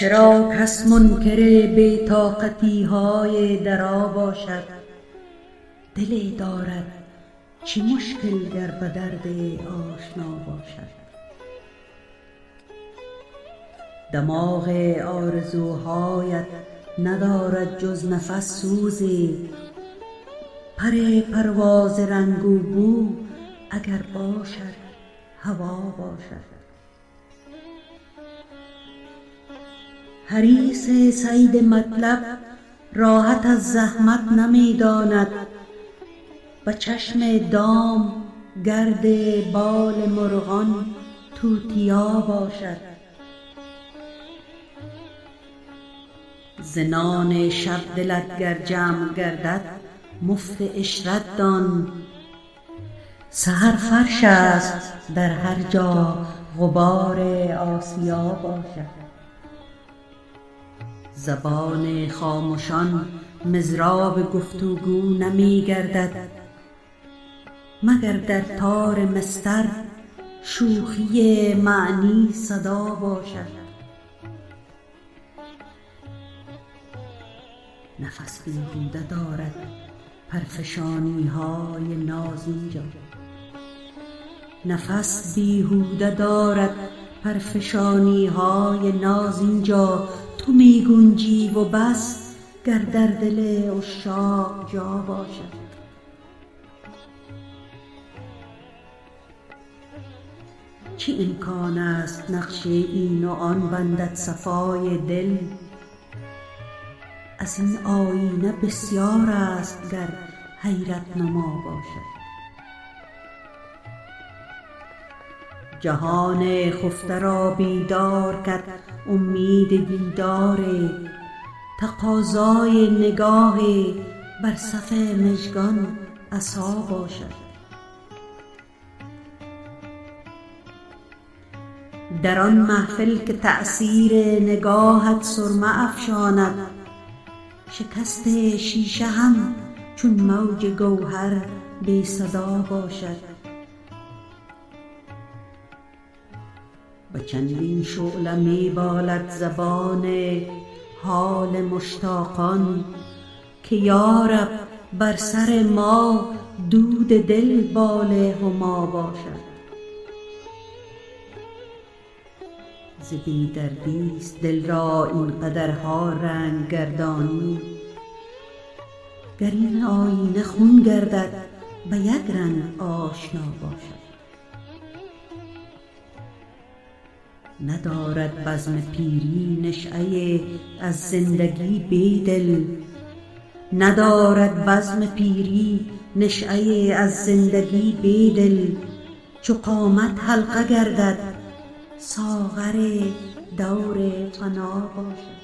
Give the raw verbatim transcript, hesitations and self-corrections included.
چرا کس منکر بی طاقتی های درا باشد؟ دل دارد چه مشکل گر به درد آشنا باشد. دماغ آرزوهایت ندارد جز نفس سوزی، پر پرواز رنگ و بو اگر باشد هوا باشد. حریص صید مطلب راحت از زحمت نمی داند، به چشم دام گرد بال مرغان توتیا باشد. ز نان شب دلت گر جمع گردد مفت عشرت دان، سحر فرش است در هر جا غبار آسیا باشد. زبان خاموشان مزراب گفتگو نمی گردد، مگر در تار مستر شوخی معنی صدا باشد. نفس بیهوده دارد پرفشانی های نازینجا، نفس بیهوده دارد پرفشانی های نازینجا. تو می گنجی و بس گر در دل عشاق جا باشد. چه امکان است نقش این و آن بندد صفای دل؟ از این آینه بسیار است گر حیرت نما باشد. جهان خفته را بیدار کرد امید دیدار، تقاضای نگاه بر صف مژگان عصا باشد. در آن محفل که تأثیر نگاهت سرمه افشاند، شکست شیشه هم چون موج گوهر بی صدا باشد. به چندین شعله می بالد زبان حال مشتاقان، که یارب بر سر ما دود دل بال هما باشد. ز بی دردی است دل را اینقدرها رنگ گردانی، گر این آینه خون گردد به یک رنگ آشنا باشد. ندارد بزم پیری نشعه از زندگی بیدل، ندارد بزم پیری نشعه از زندگی بیدل. چو قامت حلقه گردد ساغر دور فنا باشد.